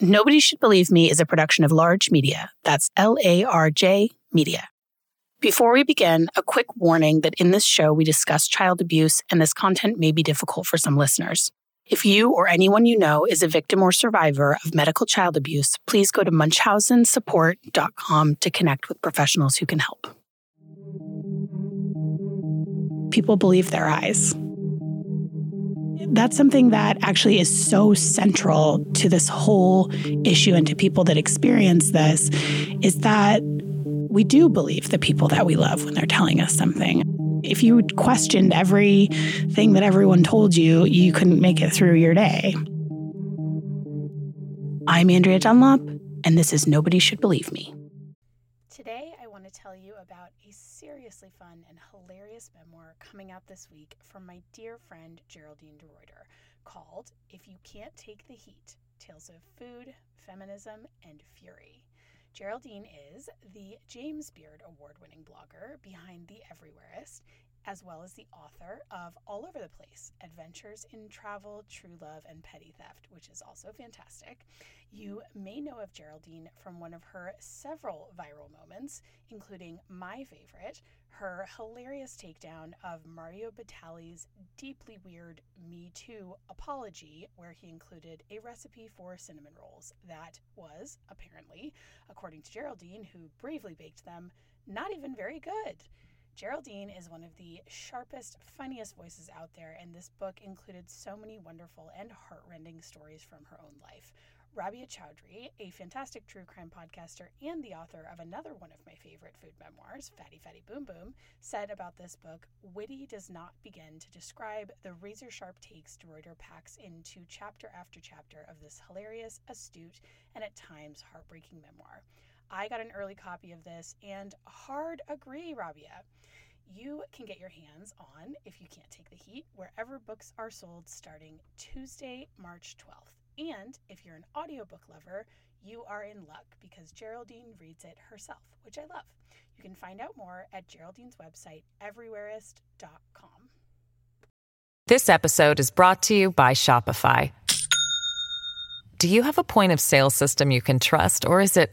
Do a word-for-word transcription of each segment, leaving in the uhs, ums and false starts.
Nobody Should Believe Me is a production of Large Media. That's L A R J Media. Before we begin, a quick warning that in this show we discuss child abuse and this content may be difficult for some listeners. If you or anyone you know is a victim or survivor of medical child abuse, please go to munchausen support dot com to connect with professionals who can help. People believe their eyes. That's something that actually is so central to this whole issue and to people that experience this, is that we do believe the people that we love when they're telling us something. If you questioned everything that everyone told you, you couldn't make it through your day. I'm Andrea Dunlop, and this is Nobody Should Believe Me. Today, I want to tell you about a seriously fun and hilarious memoir coming out this week from my dear friend Geraldine DeReuter called If You Can't Take the Heat, Tales of Food, Feminism, and Fury. Geraldine is the James Beard award-winning blogger behind The Everywhereist, as well as the author of All Over the Place, Adventures in Travel, True Love, and Petty Theft, which is also fantastic. You may know of Geraldine from one of her several viral moments, including my favorite, her hilarious takedown of Mario Batali's deeply weird Me Too apology, where he included a recipe for cinnamon rolls that was, apparently, according to Geraldine, who bravely baked them, not even very good. Geraldine is one of the sharpest, funniest voices out there, and this book included so many wonderful and heartrending stories from her own life. Rabia Chowdhury, a fantastic true crime podcaster and the author of another one of my favorite food memoirs, Fatty Fatty Boom Boom, said about this book, "Witty does not begin to describe the razor-sharp takes DeReuter packs into chapter after chapter of this hilarious, astute, and at times heartbreaking memoir." I got an early copy of this and hard agree, Rabia. You can get your hands on If You Can't Take the Heat wherever books are sold starting Tuesday, March twelfth. And if you're an audiobook lover, you are in luck because Geraldine reads it herself, which I love. You can find out more at Geraldine's website, everywhereist dot com. This episode is brought to you by Shopify. Do you have a point of sale system you can trust, or is it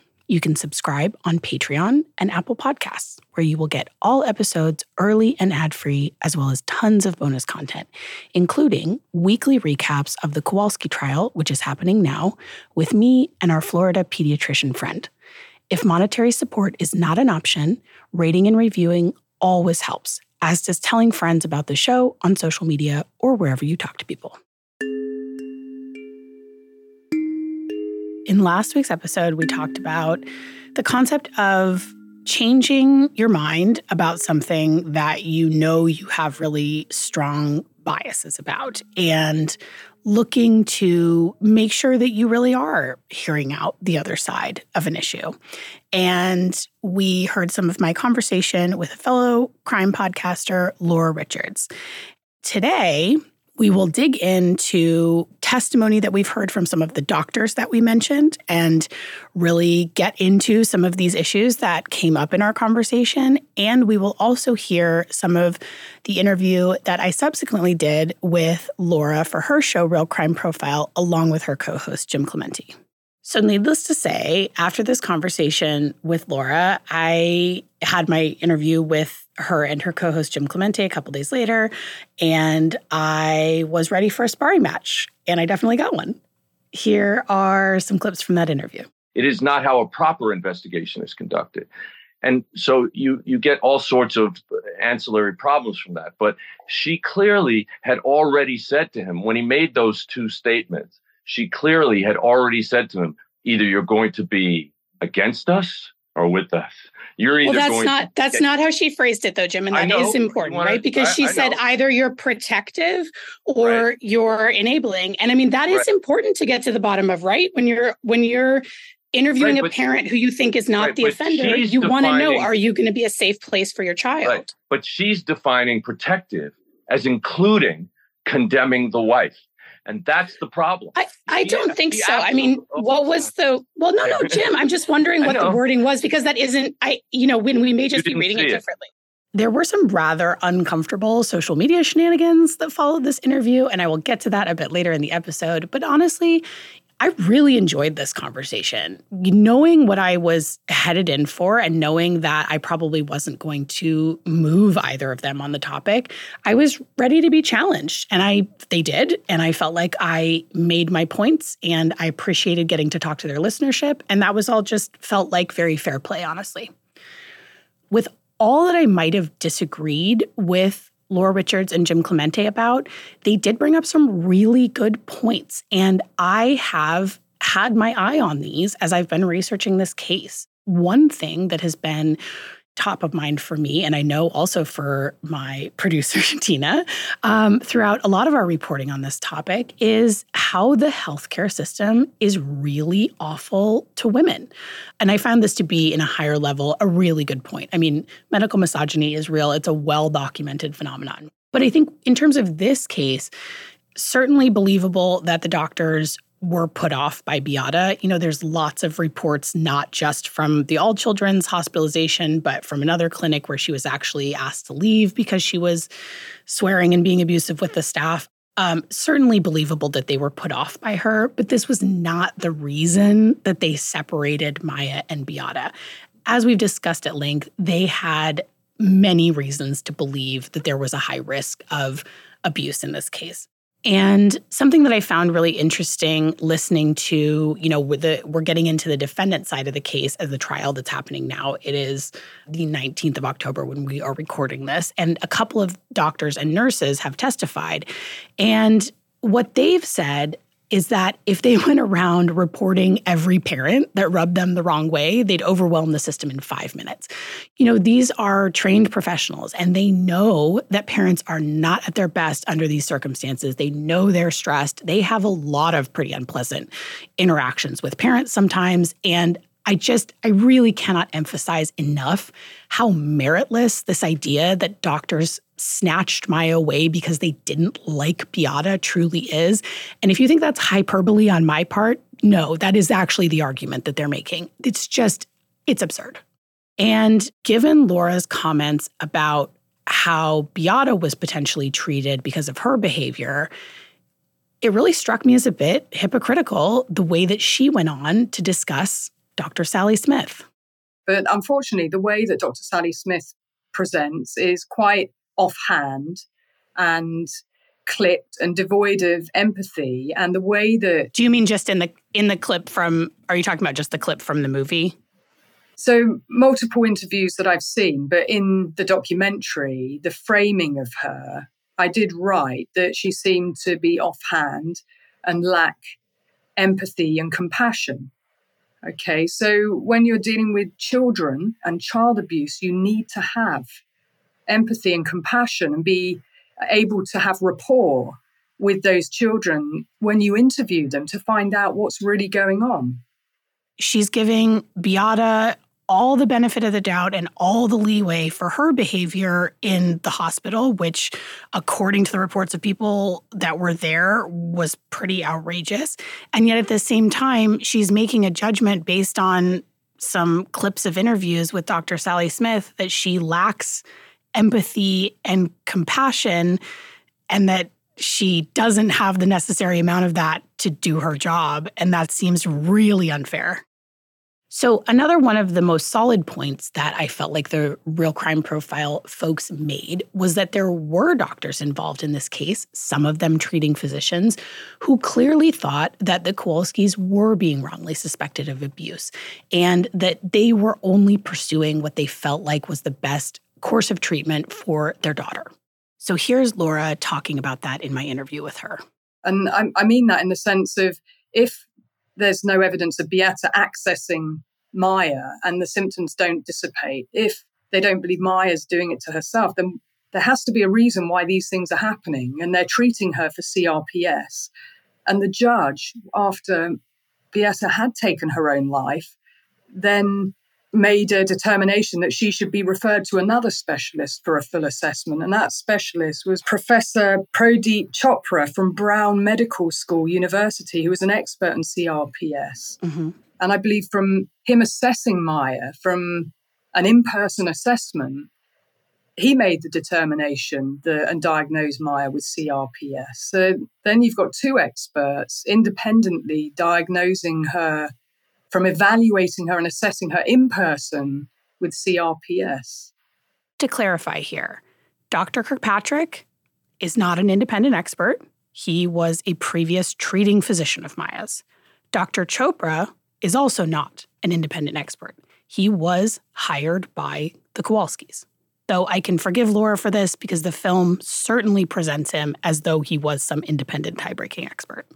you can subscribe on Patreon and Apple Podcasts, where you will get all episodes early and ad-free, as well as tons of bonus content, including weekly recaps of the Kowalski trial, which is happening now, with me and our Florida pediatrician friend. If monetary support is not an option, rating and reviewing always helps, as does telling friends about the show on social media or wherever you talk to people. In last week's episode, we talked about the concept of changing your mind about something that you know you have really strong biases about and looking to make sure that you really are hearing out the other side of an issue. And we heard some of my conversation with a fellow crime podcaster, Laura Richards. Today, we will dig into testimony that we've heard from some of the doctors that we mentioned and really get into some of these issues that came up in our conversation. And we will also hear some of the interview that I subsequently did with Laura for her show, Real Crime Profile, along with her co-host, Jim Clemente. So needless to say, after this conversation with Laura, I had my interview with her and her co-host Jim Clemente a couple days later, and I was ready for a sparring match, and I definitely got one. Here are some clips from that interview. It is not how a proper investigation is conducted. And so you you get all sorts of ancillary problems from that. But she clearly had already said to him, when he made those two statements, she clearly had already said to him, either you're going to be against us or with us. You're either well, that's going not, to that's get- not how she phrased it, though, Jim. And that know, is important, wanna, right? Because I, she I said know. either you're protective or right. you're enabling. And I mean, that is right. important to get to the bottom of, right? When you're when you're interviewing right, but, a parent who you think is not right, the offender, you want to know, are you going to be a safe place for your child? Right, but she's defining protective as including condemning the wife. And that's the problem. I, I don't yeah, think so. I mean, what was the, well, no, no, Jim, I'm just wondering what the wording was, because that isn't, I, you know, when we may just be reading it differently. There were some rather uncomfortable social media shenanigans that followed this interview, and I will get to that a bit later in the episode. But honestly, I really enjoyed this conversation. Knowing what I was headed in for and knowing that I probably wasn't going to move either of them on the topic, I was ready to be challenged. And I they did. And I felt like I made my points, and I appreciated getting to talk to their listenership. And that was all just felt like very fair play, honestly. With all that I might have disagreed with Laura Richards and Jim Clemente about, they did bring up some really good points. And I have had my eye on these as I've been researching this case. One thing that has been top of mind for me, and I know also for my producer, Tina, um, throughout a lot of our reporting on this topic, is how the healthcare system is really awful to women. And I found this to be, in a higher level, a really good point. I mean, medical misogyny is real. It's a well-documented phenomenon. But I think in terms of this case, certainly believable that the doctors were put off by Beata. You know, there's lots of reports, not just from the All Children's hospitalization, but from another clinic where she was actually asked to leave because she was swearing and being abusive with the staff. Um, certainly believable that they were put off by her, but this was not the reason that they separated Maya and Beata. As we've discussed at length, they had many reasons to believe that there was a high risk of abuse in this case. And something that I found really interesting listening to, you know, with the, we're getting into the defendant side of the case as the trial that's happening now. It is the nineteenth of October when we are recording this. And a couple of doctors and nurses have testified. And what they've said is that if they went around reporting every parent that rubbed them the wrong way, they'd overwhelm the system in five minutes. You know, these are trained professionals, and they know that parents are not at their best under these circumstances. They know they're stressed. They have a lot of pretty unpleasant interactions with parents sometimes, and I just, I really cannot emphasize enough how meritless this idea that doctors snatched Maya away because they didn't like Beata truly is. And if you think that's hyperbole on my part, no, that is actually the argument that they're making. It's just, it's absurd. And given Laura's comments about how Beata was potentially treated because of her behavior, it really struck me as a bit hypocritical the way that she went on to discuss Doctor Sally Smith. But unfortunately, the way that Doctor Sally Smith presents is quite offhand and clipped and devoid of empathy. And the way that... Do you mean just in the in the clip from... Are you talking about just the clip from the movie? So multiple interviews that I've seen, but in the documentary, the framing of her, I did write that she seemed to be offhand and lack empathy and compassion. Okay, so when you're dealing with children and child abuse, you need to have empathy and compassion and be able to have rapport with those children when you interview them to find out what's really going on. She's giving Beata all the benefit of the doubt and all the leeway for her behavior in the hospital, which, according to the reports of people that were there, was pretty outrageous. And yet at the same time, she's making a judgment based on some clips of interviews with Doctor Sally Smith that she lacks empathy and compassion, and that she doesn't have the necessary amount of that to do her job. And that seems really unfair. So another one of the most solid points that I felt like the Real Crime Profile folks made was that there were doctors involved in this case, some of them treating physicians, who clearly thought that the Kowalskis were being wrongly suspected of abuse and that they were only pursuing what they felt like was the best course of treatment for their daughter. So here's Laura talking about that in my interview with her. And I, I mean that in the sense of, if there's no evidence of Beata accessing Maya and the symptoms don't dissipate, if they don't believe Maya's doing it to herself, then there has to be a reason why these things are happening, and they're treating her for C R P S. And the judge, after Beata had taken her own life, then made a determination that she should be referred to another specialist for a full assessment. And that specialist was Professor Pradeep Chopra from Brown Medical School University, who was an expert in C R P S. Mm-hmm. And I believe from him assessing Maya, from an in-person assessment, he made the determination that, and diagnosed Maya with C R P S. So then you've got two experts independently diagnosing her, from evaluating her and assessing her in person with C R P S. To clarify here, Doctor Kirkpatrick is not an independent expert. He was a previous treating physician of Maya's. Doctor Chopra is also not an independent expert. He was hired by the Kowalskis. Though I can forgive Laura for this because the film certainly presents him as though he was some independent tie-breaking expert.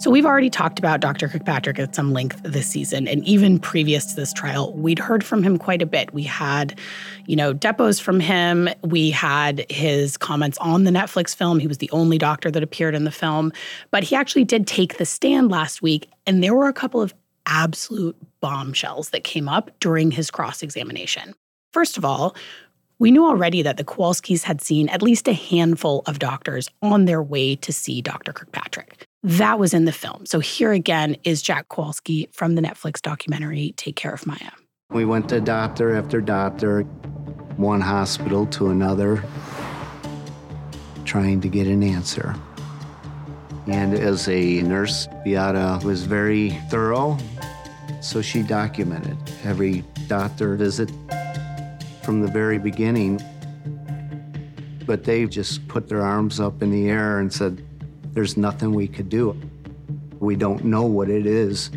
So we've already talked about Doctor Kirkpatrick at some length this season, and even previous to this trial, we'd heard from him quite a bit. We had, you know, depots from him. We had his comments on the Netflix film. He was the only doctor that appeared in the film. But he actually did take the stand last week, and there were a couple of absolute bombshells that came up during his cross-examination. First of all, we knew already that the Kowalskis had seen at least a handful of doctors on their way to see Doctor Kirkpatrick. That was in the film. So here again is Jack Kowalski from the Netflix documentary, Take Care of Maya. We went to doctor after doctor, one hospital to another, trying to get an answer. And as a nurse, Beata was very thorough, so she documented every doctor visit from the very beginning. But they just put their arms up in the air and said, there's nothing we could do. We don't know what it is.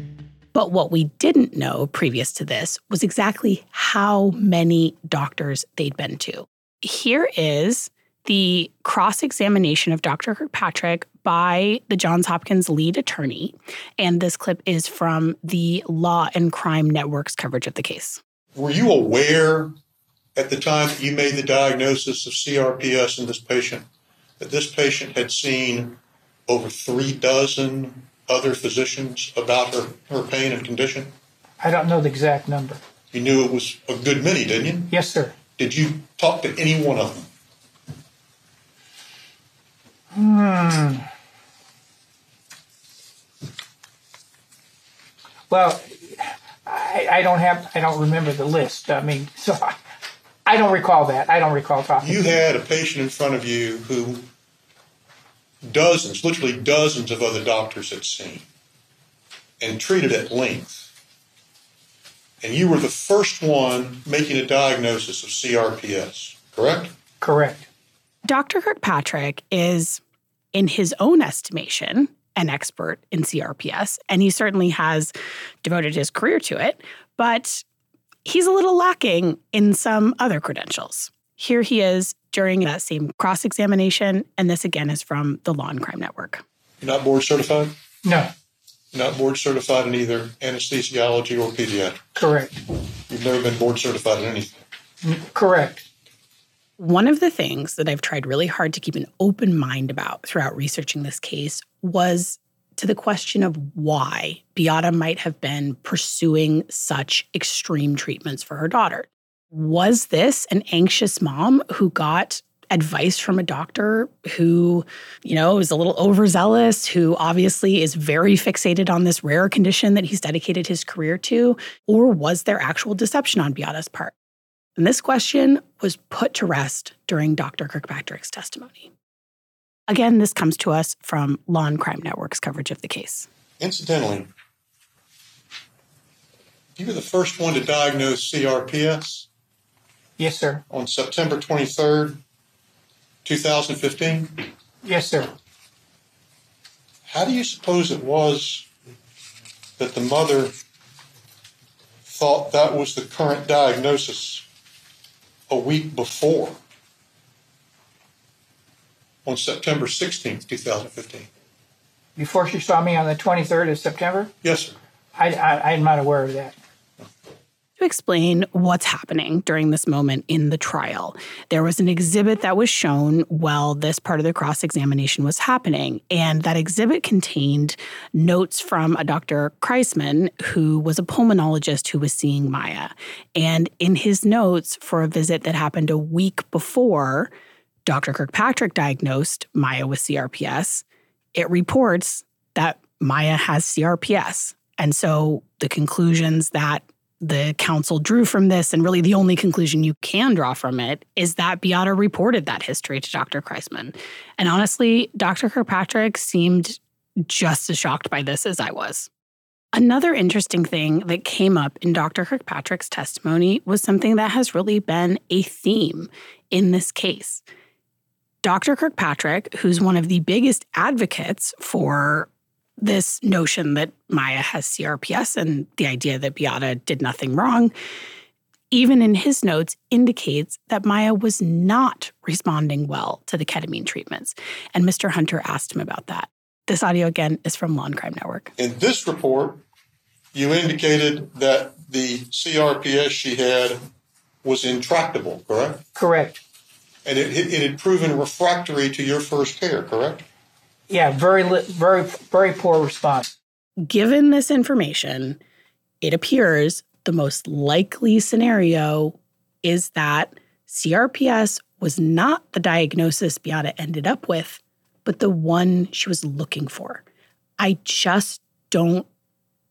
But what we didn't know previous to this was exactly how many doctors they'd been to. Here is the cross-examination of Doctor Kirkpatrick by the Johns Hopkins lead attorney. And this clip is from the Law and Crime Network's coverage of the case. Were you aware at the time that you made the diagnosis of C R P S in this patient that this patient had seen over three dozen other physicians about her, her pain and condition? I don't know the exact number. You knew it was a good many, didn't you? Yes, sir. Did you talk to any one of them? Hmm. Well, I, I don't have, I don't remember the list. I mean, so I, I don't recall that. I don't recall talking you to You had a patient in front of you who dozens, literally dozens of other doctors had seen and treated at length. And you were the first one making a diagnosis of C R P S, correct? Correct. Doctor Kirkpatrick is, in his own estimation, an expert in C R P S, and he certainly has devoted his career to it, but he's a little lacking in some other credentials. Here he is during that same cross-examination, and this again is from the Law and Crime Network. You're not board certified? No. You're not board certified in either anesthesiology or pediatrics? Correct. You've never been board certified in anything? Mm, correct. One of the things that I've tried really hard to keep an open mind about throughout researching this case was to the question of why Beata might have been pursuing such extreme treatments for her daughter. Was this an anxious mom who got advice from a doctor who, you know, is a little overzealous, who obviously is very fixated on this rare condition that he's dedicated his career to? Or was there actual deception on Beata's part? And this question was put to rest during Doctor Kirkpatrick's testimony. Again, this comes to us from Law and Crime Network's coverage of the case. Incidentally, you were the first one to diagnose C R P S? Yes, sir. On September twenty-third, twenty fifteen? Yes, sir. How do you suppose it was that the mother thought that was the current diagnosis a week before, on September sixteenth, twenty fifteen. Before she saw me on the twenty-third of September? Yes, sir. I, I, I'm not aware of that. to explain what's happening during this moment in the trial. There was an exhibit that was shown while this part of the cross-examination was happening, and that exhibit contained notes from a Doctor Kreisman, who was a pulmonologist who was seeing Maya. And in his notes for a visit that happened a week before Doctor Kirkpatrick diagnosed Maya with C R P S, it reports that Maya has C R P S. And so the conclusions that the counsel drew from this, and really the only conclusion you can draw from it, is that Beata reported that history to Doctor Kreisman. And honestly, Doctor Kirkpatrick seemed just as shocked by this as I was. Another interesting thing that came up in Doctor Kirkpatrick's testimony was something that has really been a theme in this case. Doctor Kirkpatrick, who's one of the biggest advocates for this notion that Maya has C R P S and the idea that Beata did nothing wrong, even in his notes, indicates that Maya was not responding well to the ketamine treatments. And Mister Hunter asked him about that. This audio, again, is from Law and Crime Network. In this report, you indicated that the C R P S she had was intractable, correct? Correct. And it, it, it had proven refractory to your first care, correct? Yeah, very, very, very poor response. Given this information, it appears the most likely scenario is that C R P S was not the diagnosis Beata ended up with, but the one she was looking for. I just don't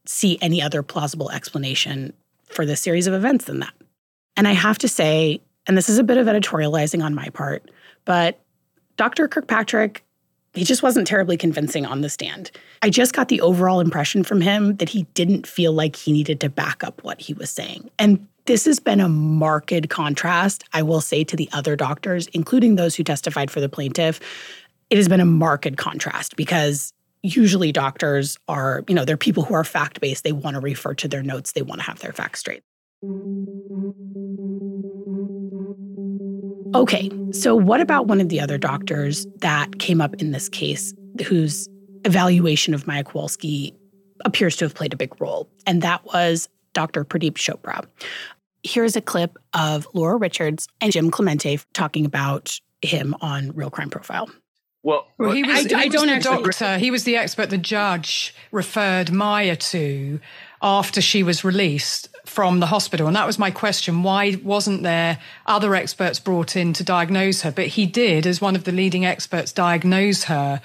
see any other plausible explanation for this series of events than that. And I have to say, and this is a bit of editorializing on my part, but Doctor Kirkpatrick, he just wasn't terribly convincing on the stand. I just got the overall impression from him that he didn't feel like he needed to back up what he was saying. And this has been a marked contrast, I will say, to the other doctors, including those who testified for the plaintiff. It has been a marked contrast because usually doctors are, you know, they're people who are fact-based. They want to refer to their notes. They want to have their facts straight. Okay, so what about one of the other doctors that came up in this case whose evaluation of Maya Kowalski appears to have played a big role? And that was Doctor Pradeep Chopra. Here's a clip of Laura Richards and Jim Clemente talking about him on Real Crime Profile. Well, well he was, I, he I was don't the actually, doctor, he was the expert the judge referred Maya to after she was released from the hospital. And that was my question. Why wasn't there other experts brought in to diagnose her? But he did, as one of the leading experts, diagnose her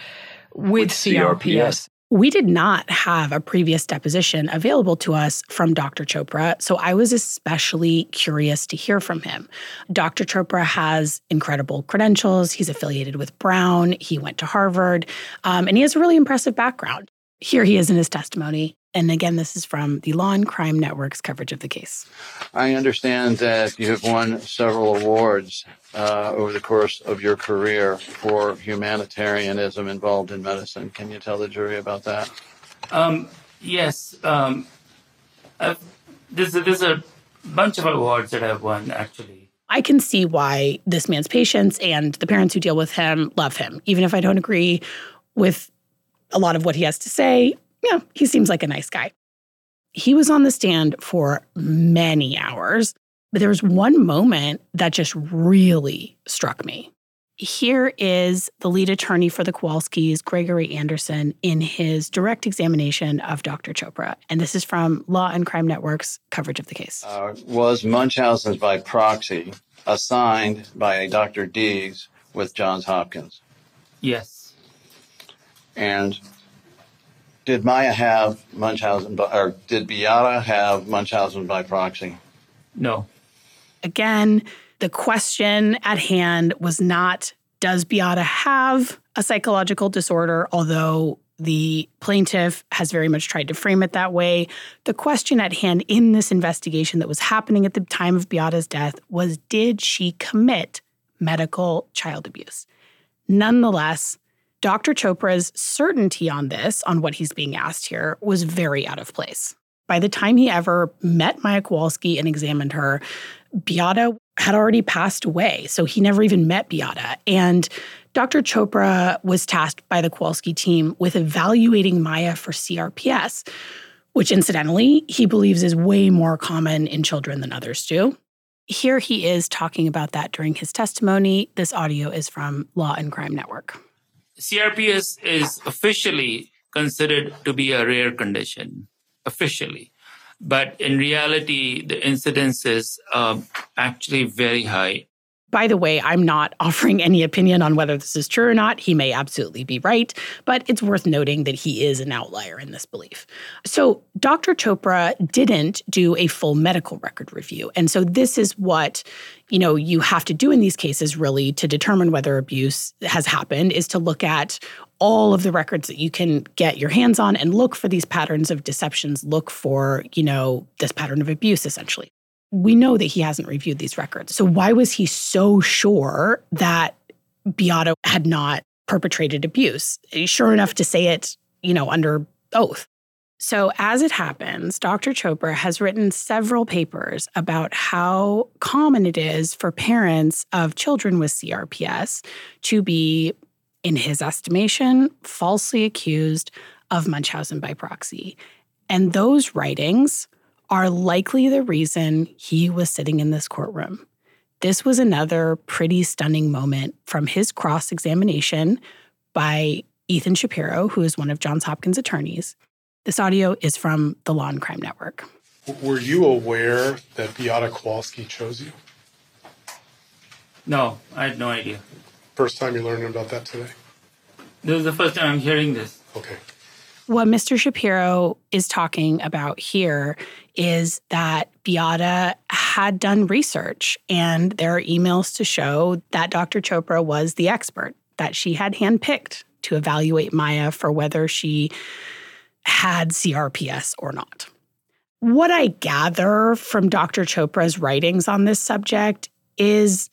with, with C R P S. We did not have a previous deposition available to us from Doctor Chopra, so I was especially curious to hear from him. Doctor Chopra has incredible credentials. He's affiliated with Brown. He went to Harvard, um, and he has a really impressive background. Here he is in his testimony. And again, this is from the Law and Crime Network's coverage of the case. I understand that you have won several awards uh, over the course of your career for humanitarianism involved in medicine. Can you tell the jury about that? Um, yes. Um, I've, there's, there's a bunch of awards that I've won, actually. I can see why this man's patients and the parents who deal with him love him, even if I don't agree with a lot of what he has to say. Yeah, he seems like a nice guy. He was on the stand for many hours, but there was one moment that just really struck me. Here is the lead attorney for the Kowalskis, Gregory Anderson, in his direct examination of Doctor Chopra. And this is from Law and Crime Network's coverage of the case. Uh, was Munchausen's by proxy assigned by Doctor Dees with Johns Hopkins? Yes. And did Maya have Munchausen, by, or did Beata have Munchausen by proxy? No. Again, the question at hand was not, does Beata have a psychological disorder, although the plaintiff has very much tried to frame it that way. The question at hand in this investigation that was happening at the time of Beata's death was, did she commit medical child abuse? Nonetheless, Doctor Chopra's certainty on this, on what he's being asked here, was very out of place. By the time he ever met Maya Kowalski and examined her, Beata had already passed away, so he never even met Beata. And Doctor Chopra was tasked by the Kowalski team with evaluating Maya for C R P S, which incidentally, he believes is way more common in children than others do. Here he is talking about that during his testimony. This audio is from Law and Crime Network. C R P S is officially considered to be a rare condition, officially. But in reality, the incidence is uh, actually very high. By the way, I'm not offering any opinion on whether this is true or not. He may absolutely be right, but it's worth noting that he is an outlier in this belief. So Doctor Chopra didn't do a full medical record review. And so this is what, you know, you have to do in these cases really to determine whether abuse has happened is to look at all of the records that you can get your hands on and look for these patterns of deceptions, look for, you know, this pattern of abuse essentially. We know that he hasn't reviewed these records. So why was he so sure that Beata had not perpetrated abuse? Sure enough to say it, you know, under oath. So as it happens, Doctor Chopra has written several papers about how common it is for parents of children with C R P S to be, in his estimation, falsely accused of Munchausen by proxy. And those writings are likely the reason he was sitting in this courtroom. This was another pretty stunning moment from his cross-examination by Ethan Shapiro, who is one of Johns Hopkins' attorneys. This audio is from the Law and Crime Network. Were you aware that Beata Kowalski chose you? No, I had no idea. First time you learned about that today? This is the first time I'm hearing this. Okay. What Mister Shapiro is talking about here is that Beata had done research, and there are emails to show that Doctor Chopra was the expert, that she had handpicked to evaluate Maya for whether she had C R P S or not. What I gather from Doctor Chopra's writings on this subject is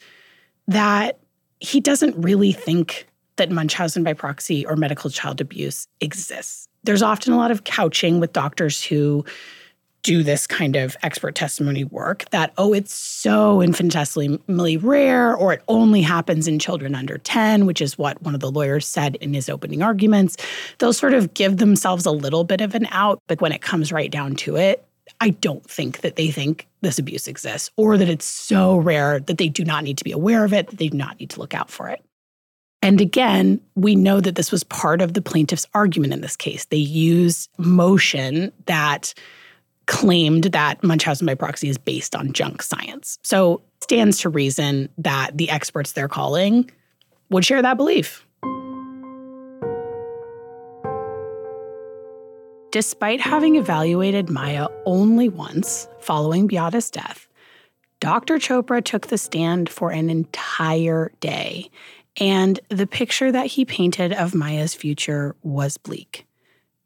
that he doesn't really think that Munchausen by proxy or medical child abuse exists. There's often a lot of couching with doctors who do this kind of expert testimony work that, oh, it's so infinitesimally rare, or it only happens in children under ten, which is what one of the lawyers said in his opening arguments. They'll sort of give themselves a little bit of an out, but when it comes right down to it, I don't think that they think this abuse exists or that it's so rare that they do not need to be aware of it, that they do not need to look out for it. And again, we know that this was part of the plaintiff's argument in this case. They used motion that claimed that Munchausen by proxy is based on junk science. So it stands to reason that the experts they're calling would share that belief. Despite having evaluated Maya only once following Beata's death, Doctor Chopra took the stand for an entire day. And the picture that he painted of Maya's future was bleak.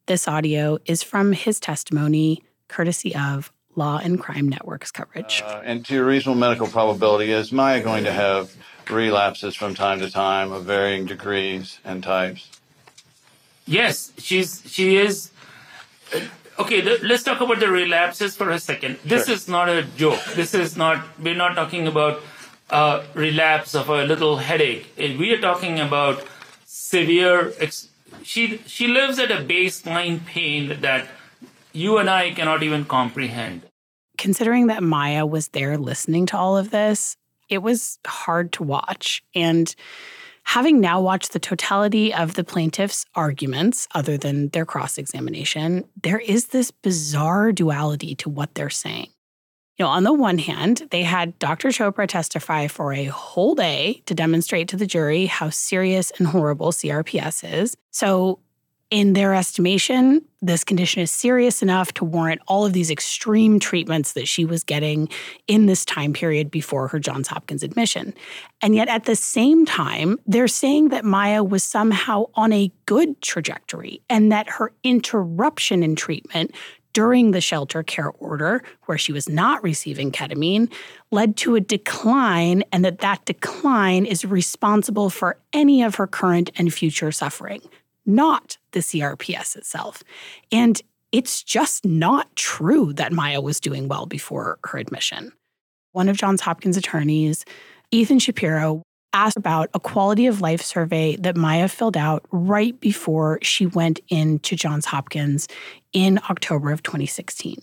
This audio is from his testimony, courtesy of Law and Crime Network's coverage. Uh, and to your reasonable medical probability, is Maya going to have relapses from time to time of varying degrees and types? Yes, she's she is. Okay, th- let's talk about the relapses for a second. This sure. is not a joke. This is not, we're not talking about Uh, relapse of a little headache. We are talking about severe. Ex- she she lives at a baseline pain that you and I cannot even comprehend. Considering that Maya was there listening to all of this, it was hard to watch. And having now watched the totality of the plaintiff's arguments, other than their cross-examination, there is this bizarre duality to what they're saying. You know, on the one hand, they had Doctor Chopra testify for a whole day to demonstrate to the jury how serious and horrible C R P S is. So in their estimation, this condition is serious enough to warrant all of these extreme treatments that she was getting in this time period before her Johns Hopkins admission. And yet at the same time, they're saying that Maya was somehow on a good trajectory and that her interruption in treatment during the shelter care order, where she was not receiving ketamine, led to a decline, and that that decline is responsible for any of her current and future suffering, not the C R P S itself. And it's just not true that Maya was doing well before her admission. One of Johns Hopkins' attorneys, Ethan Shapiro, asked about a quality of life survey that Maya filled out right before she went into Johns Hopkins in October of twenty sixteen.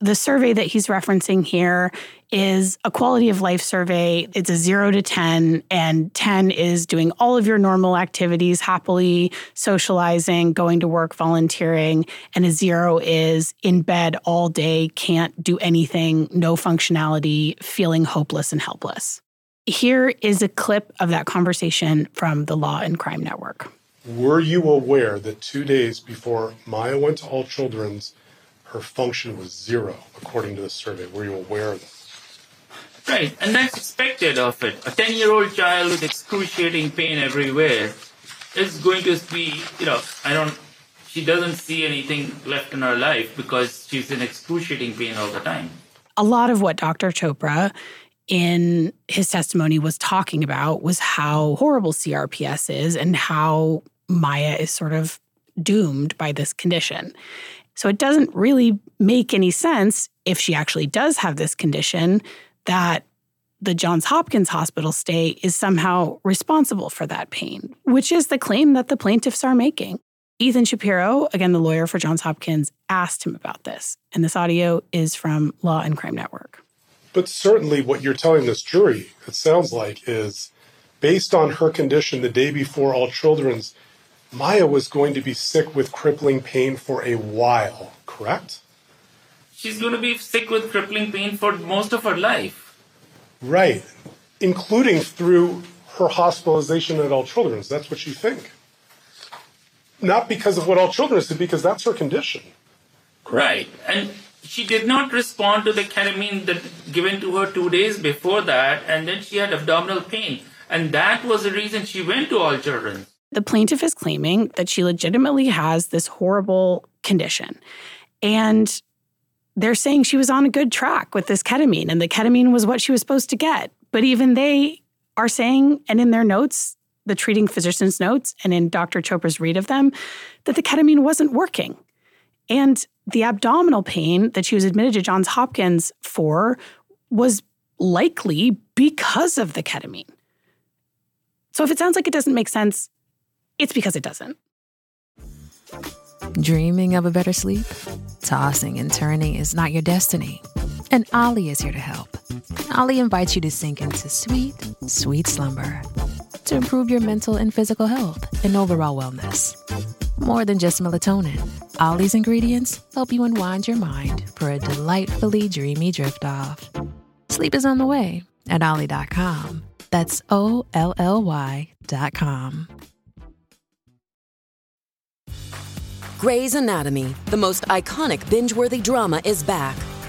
The survey that he's referencing here is a quality of life survey. It's a zero to ten, and ten is doing all of your normal activities, happily socializing, going to work, volunteering, and a zero is in bed all day, can't do anything, no functionality, feeling hopeless and helpless. Here is a clip of that conversation from the Law and Crime Network. Were you aware that two days before Maya went to All Children's, her function was zero, according to the survey? Were you aware of that? Right, and that's expected of it. A ten-year-old child with excruciating pain everywhere is going to be, you know, I don't, she doesn't see anything left in her life because she's in excruciating pain all the time. A lot of what Doctor Chopra in his testimony was talking about was how horrible C R P S is and how Maya is sort of doomed by this condition. So it doesn't really make any sense, if she actually does have this condition, that the Johns Hopkins hospital stay is somehow responsible for that pain, which is the claim that the plaintiffs are making. Ethan Shapiro, again, the lawyer for Johns Hopkins, asked him about this. And this audio is from Law and Crime Network. But certainly what you're telling this jury, it sounds like, is based on her condition the day before All Children's, Maya was going to be sick with crippling pain for a while, correct? She's going to be sick with crippling pain for most of her life. Right, including through her hospitalization at All Children's. That's what you think. Not because of what All Children's did, because that's her condition. Right, and she did not respond to the ketamine that given to her two days before that, and then she had abdominal pain. And that was the reason she went to All Children's. The plaintiff is claiming that she legitimately has this horrible condition. And they're saying she was on a good track with this ketamine, and the ketamine was what she was supposed to get. But even they are saying, and in their notes, the treating physician's notes, and in Doctor Chopra's read of them, that the ketamine wasn't working. And the abdominal pain that she was admitted to Johns Hopkins for was likely because of the ketamine. So if it sounds like it doesn't make sense, it's because it doesn't. Dreaming of a better sleep? Tossing and turning is not your destiny. And Ollie is here to help. Ollie invites you to sink into sweet, sweet slumber to improve your mental and physical health and overall wellness. More than just melatonin, Ollie's ingredients help you unwind your mind for a delightfully dreamy drift off. Sleep is on the way at ollie dot com. That's O L L Y dot com. Grey's Anatomy, the most iconic binge-worthy drama, is back,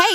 Hey,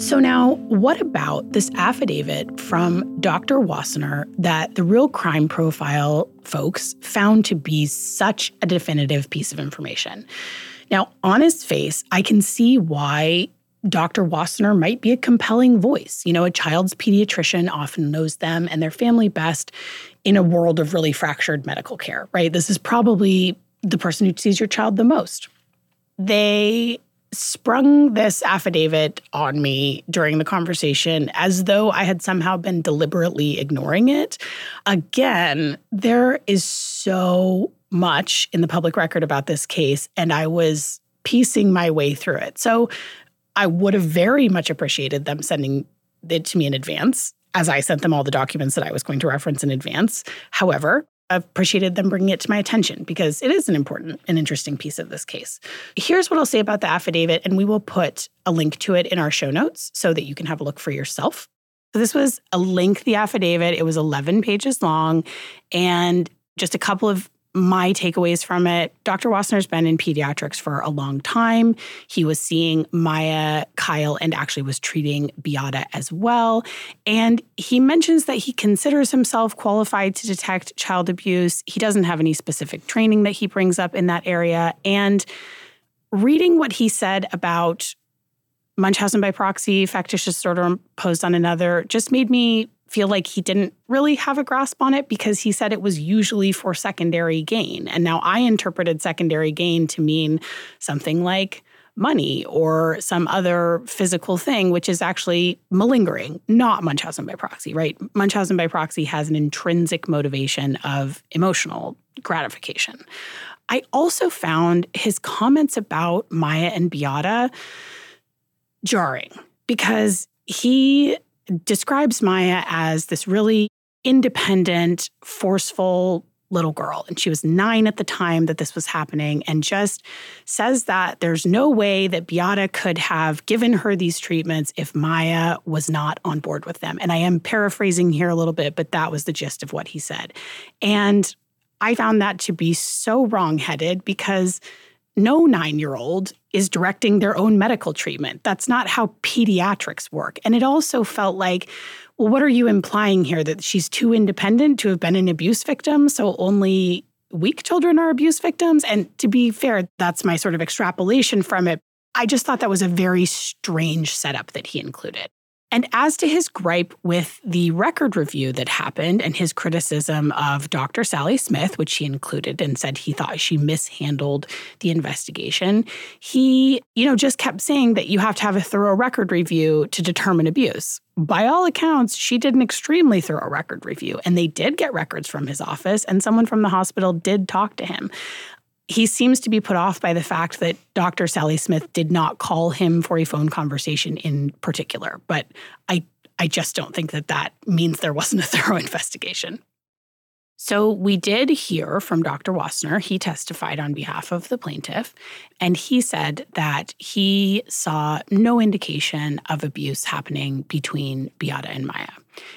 So now, what about this affidavit from Doctor Wassner that the Real Crime Profile folks found to be such a definitive piece of information? Now, on his face, I can see why Doctor Wassner might be a compelling voice. You know, a child's pediatrician often knows them and their family best in a world of really fractured medical care, right? This is probably the person who sees your child the most. They sprung this affidavit on me during the conversation as though I had somehow been deliberately ignoring it. Again, there is so much in the public record about this case, and I was piecing my way through it. So I would have very much appreciated them sending it to me in advance, as I sent them all the documents that I was going to reference in advance. However, appreciated them bringing it to my attention because it is an important and interesting piece of this case. Here's what I'll say about the affidavit, and we will put a link to it in our show notes so that you can have a look for yourself. So this was a lengthy affidavit. It was eleven pages long, and just a couple of my takeaways from it. Doctor Wassner's been in pediatrics for a long time. He was seeing Maya, Kyle, and actually was treating Beata as well. And he mentions that he considers himself qualified to detect child abuse. He doesn't have any specific training that he brings up in that area. And reading what he said about Munchausen by proxy, factitious disorder imposed on another, just made me feel like he didn't really have a grasp on it because he said it was usually for secondary gain. And now I interpreted secondary gain to mean something like money or some other physical thing, which is actually malingering, not Munchausen by proxy, right? Munchausen by proxy has an intrinsic motivation of emotional gratification. I also found his comments about Maya and Beata jarring because he describes Maya as this really independent, forceful little girl. And she was nine at the time that this was happening, and just says that there's no way that Beata could have given her these treatments if Maya was not on board with them. And I am paraphrasing here a little bit, but that was the gist of what he said. And I found that to be so wrongheaded because no nine-year-old is directing their own medical treatment. That's not how pediatrics work. And it also felt like, well, what are you implying here? That she's too independent to have been an abuse victim, so only weak children are abuse victims? And to be fair, that's my sort of extrapolation from it. I just thought that was a very strange setup that he included. And as to his gripe with the record review that happened and his criticism of Doctor Sally Smith, which he included and said he thought she mishandled the investigation, he, you know, just kept saying that you have to have a thorough record review to determine abuse. By all accounts, she did an extremely thorough record review, and they did get records from his office, and someone from the hospital did talk to him. He seems to be put off by the fact that Doctor Sally Smith did not call him for a phone conversation in particular. But I, I just don't think that that means there wasn't a thorough investigation. So we did hear from Doctor Wassner. He testified on behalf of the plaintiff, and he said that he saw no indication of abuse happening between Beata and Maya.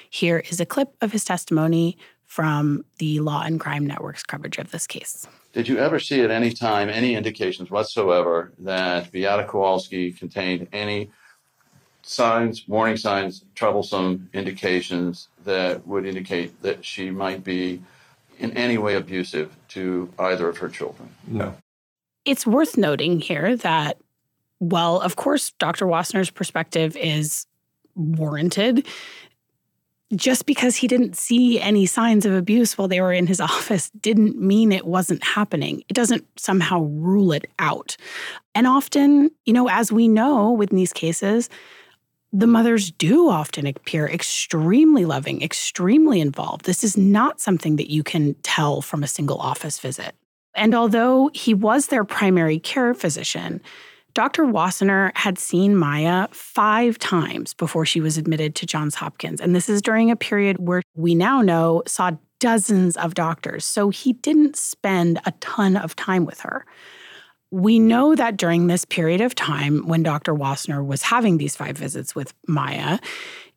Here is a clip of his testimony from the Law and Crime Network's coverage of this case. Did you ever see at any time any indications whatsoever that Beata Kowalski contained any signs, warning signs, troublesome indications that would indicate that she might be in any way abusive to either of her children? No. It's worth noting here that, well, of course, Doctor Wassner's perspective is warranted. Just because he didn't see any signs of abuse while they were in his office didn't mean it wasn't happening. It doesn't somehow rule it out. And often, you know, as we know within these cases, the mothers do often appear extremely loving, extremely involved. This is not something that you can tell from a single office visit. And although he was their primary care physician, Doctor Wassner had seen Maya five times before she was admitted to Johns Hopkins, and this is during a period where we now know saw dozens of doctors, so he didn't spend a ton of time with her. We know that during this period of time when Doctor Wassner was having these five visits with Maya,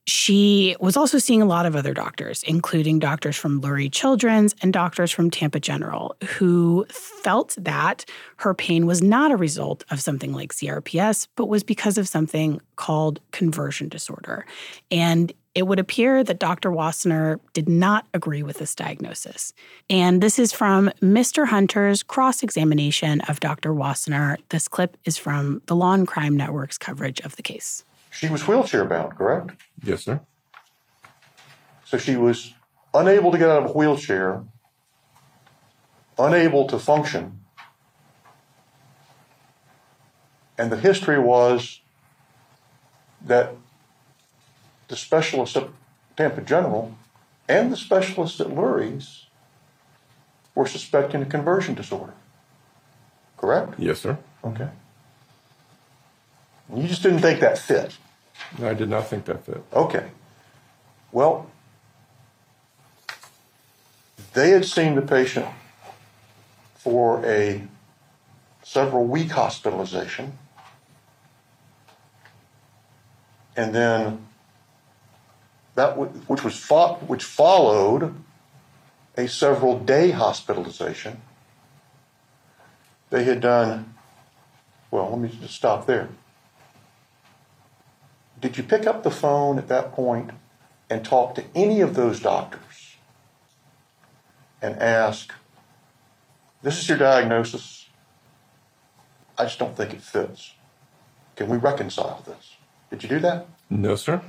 she was also seeing a lot of other doctors, including doctors from Lurie Children's and doctors from Tampa General, who felt that her pain was not a result of something like C R P S, but was because of something called conversion disorder. And it would appear that Doctor Wassner did not agree with this diagnosis. And this is from Mister Hunter's cross-examination of Doctor Wassner. This clip is from the Law and Crime Network's coverage of the case. She was wheelchair-bound, correct? Yes, sir. So she was unable to get out of a wheelchair, unable to function, and the history was that the specialists at Tampa General and the specialists at Lurie's were suspecting a conversion disorder, correct? Yes, sir. Okay. You just didn't think that fit. No, I did not think that fit. Okay. Well, They had seen the patient for a several week hospitalization, and then that w- which was fo- which followed a several day hospitalization. They had done, well, let me just stop there. Did you pick up the phone at that point and talk to any of those doctors and ask, this is your diagnosis, I just don't think it fits, can we reconcile this? Did you do that? No, sir.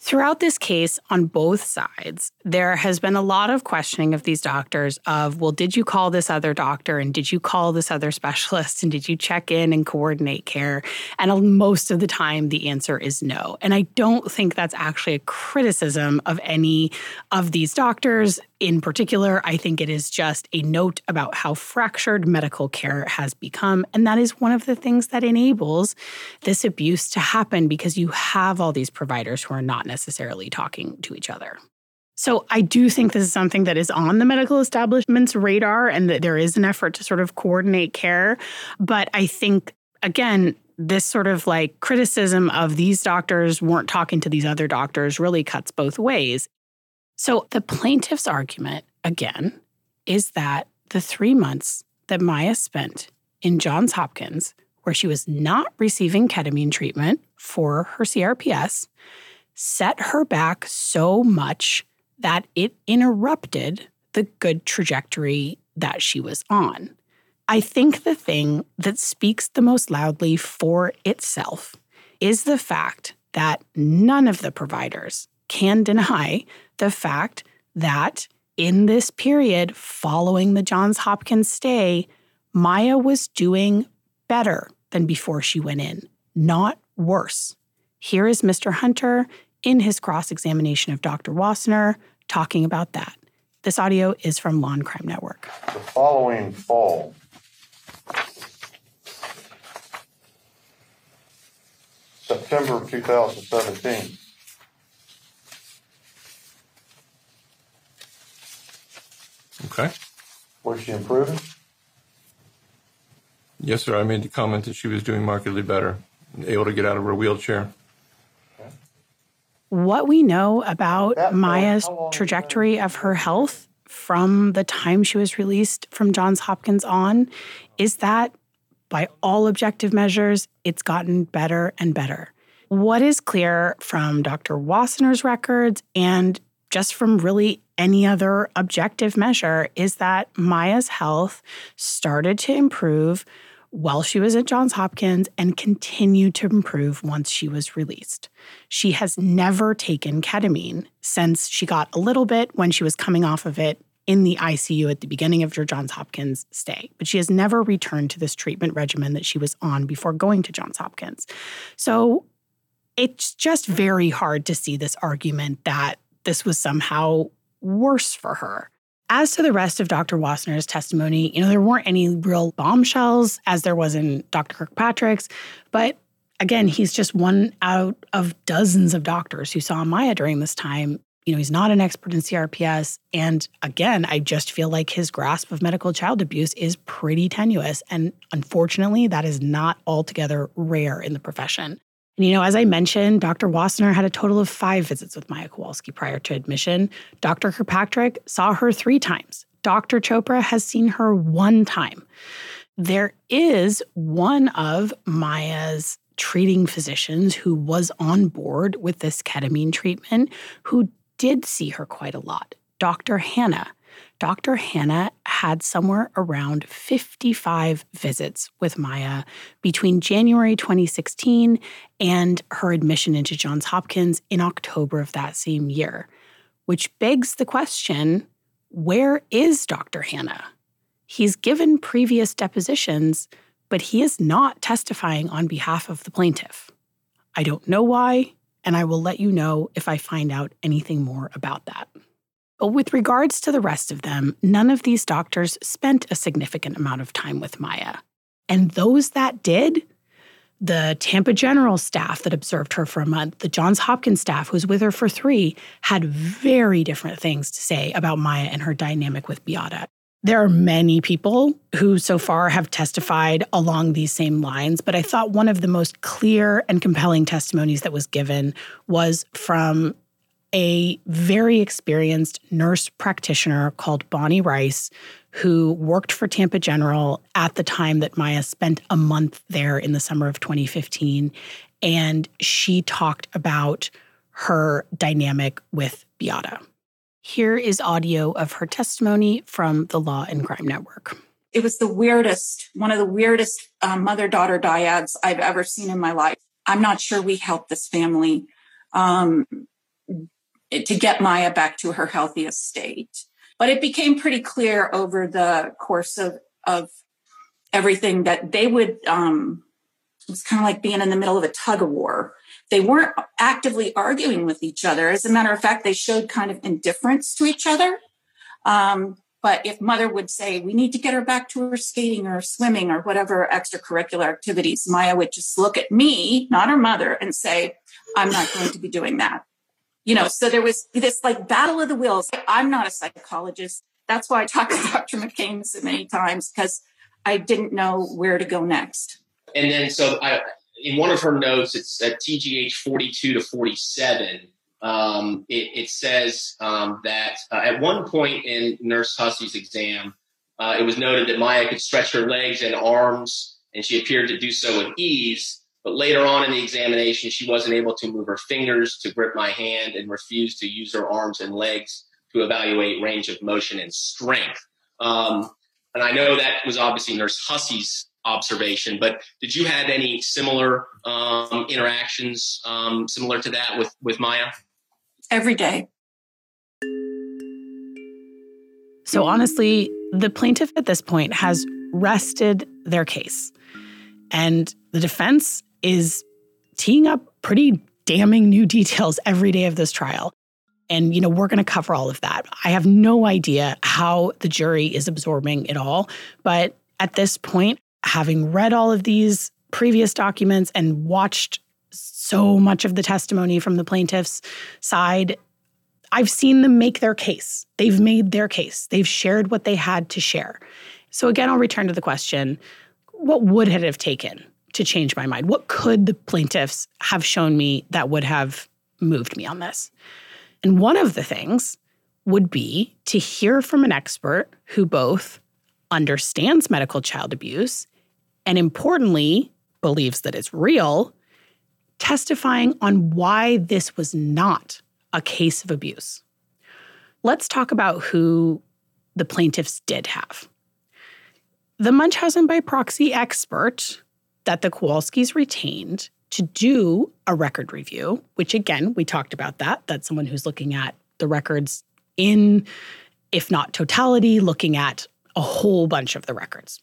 Throughout this case, on both sides, there has been a lot of questioning of these doctors of, well, did you call this other doctor, and did you call this other specialist, and did you check in and coordinate care? And most of the time, the answer is no. And I don't think that's actually a criticism of any of these doctors in particular. I think it is just a note about how fractured medical care has become. And that is one of the things that enables this abuse to happen, because you have all these providers who are not necessarily talking to each other. So I do think this is something that is on the medical establishment's radar, and that there is an effort to sort of coordinate care. But I think, again, this sort of like criticism of these doctors weren't talking to these other doctors really cuts both ways. So the plaintiff's argument, again, is that the three months that Maya spent in Johns Hopkins, where she was not receiving ketamine treatment for her C R P S, set her back so much that it interrupted the good trajectory that she was on. I think the thing that speaks the most loudly for itself is the fact that none of the providers can deny the fact that in this period following the Johns Hopkins stay, Maya was doing better than before she went in, not worse. Here is Mister Hunter in his cross-examination of Doctor Wassner talking about that. This audio is from Law and Crime Network. The following fall, September of two thousand seventeen, okay. Was she improving? Yes, sir. I made the comment that she was doing markedly better, able to get out of her wheelchair. Okay. What we know about that Maya's trajectory of her health from the time she was released from Johns Hopkins on is that, by all objective measures, it's gotten better and better. What is clear from Doctor Wassner's records and just from really any other objective measure is that Maya's health started to improve while she was at Johns Hopkins and continued to improve once she was released. She has never taken ketamine since she got a little bit when she was coming off of it in the I C U at the beginning of her Johns Hopkins stay. But she has never returned to this treatment regimen that she was on before going to Johns Hopkins. So it's just very hard to see this argument that this was somehow worse for her. As to the rest of Doctor Wassner's testimony, you know, there weren't any real bombshells as there was in Doctor Kirkpatrick's, but again, he's just one out of dozens of doctors who saw Maya during this time. You know, he's not an expert in C R P S, and again, I just feel like his grasp of medical child abuse is pretty tenuous, and unfortunately, that is not altogether rare in the profession. And, you know, as I mentioned, Doctor Wassner had a total of five visits with Maya Kowalski prior to admission. Doctor Kirkpatrick saw her three times. Doctor Chopra has seen her one time. There is one of Maya's treating physicians who was on board with this ketamine treatment who did see her quite a lot, Doctor Hanna. Doctor Hanna had somewhere around fifty-five visits with Maya between January twenty sixteen and her admission into Johns Hopkins in October of that same year, which begs the question, where is Doctor Hanna? He's given previous depositions, but he is not testifying on behalf of the plaintiff. I don't know why, and I will let you know if I find out anything more about that. But with regards to the rest of them, none of these doctors spent a significant amount of time with Maya. And those that did, The Tampa General staff that observed her for a month, the Johns Hopkins staff who was with her for three, had very different things to say about Maya and her dynamic with Beata. There are many people who so far have testified along these same lines, but I thought one of the most clear and compelling testimonies that was given was from a very experienced nurse practitioner called Bonnie Rice, who worked for Tampa General at the time that Maya spent a month there in the summer of twenty fifteen. And she talked about her dynamic with Beata. Here is audio of her testimony from the Law and Crime Network. It was the weirdest, one of the weirdest uh, mother-daughter dyads I've ever seen in my life. I'm not sure we helped this family um, to get Maya back to her healthiest state. But it became pretty clear over the course of, of everything that they would, um, it was kind of like being in the middle of a tug of war. They weren't actively arguing with each other. As a matter of fact, they showed kind of indifference to each other. Um, but if mother would say, we need to get her back to her skating or swimming or whatever extracurricular activities, Maya would just look at me, not her mother, and say, I'm not going to be doing that. You know, so there was this like battle of the wills. I'm not a psychologist. That's why I talked to Doctor McCain so many times, because I didn't know where to go next. And then so I, in one of her notes, it's at T G H forty-two to forty-seven. Um, it, it says um, that uh, at one point in Nurse Hussey's exam, uh, it was noted that Maya could stretch her legs and arms, and she appeared to do so with ease. But later on in the examination, she wasn't able to move her fingers to grip my hand and refused to use her arms and legs to evaluate range of motion and strength. Um, and I know that was obviously Nurse Hussey's observation, but did you have any similar um, interactions um, similar to that with, with Maya? Every day. So honestly, the plaintiff at this point has rested their case. And the defense is teeing up pretty damning new details every day of this trial. And, you know, we're going to cover all of that. I have no idea how the jury is absorbing it all. But at this point, having read all of these previous documents and watched so much of the testimony from the plaintiff's side, I've seen them make their case. They've made their case. They've shared what they had to share. So again, I'll return to the question, what would it have taken to change my mind? What could the plaintiffs have shown me that would have moved me on this? And one of the things would be to hear from an expert who both understands medical child abuse and, importantly, believes that it's real, testifying on why this was not a case of abuse. Let's talk about who the plaintiffs did have. The Munchausen by Proxy expert that the Kowalskis retained to do a record review, which again, we talked about that, that's someone who's looking at the records in, if not totality, looking at a whole bunch of the records.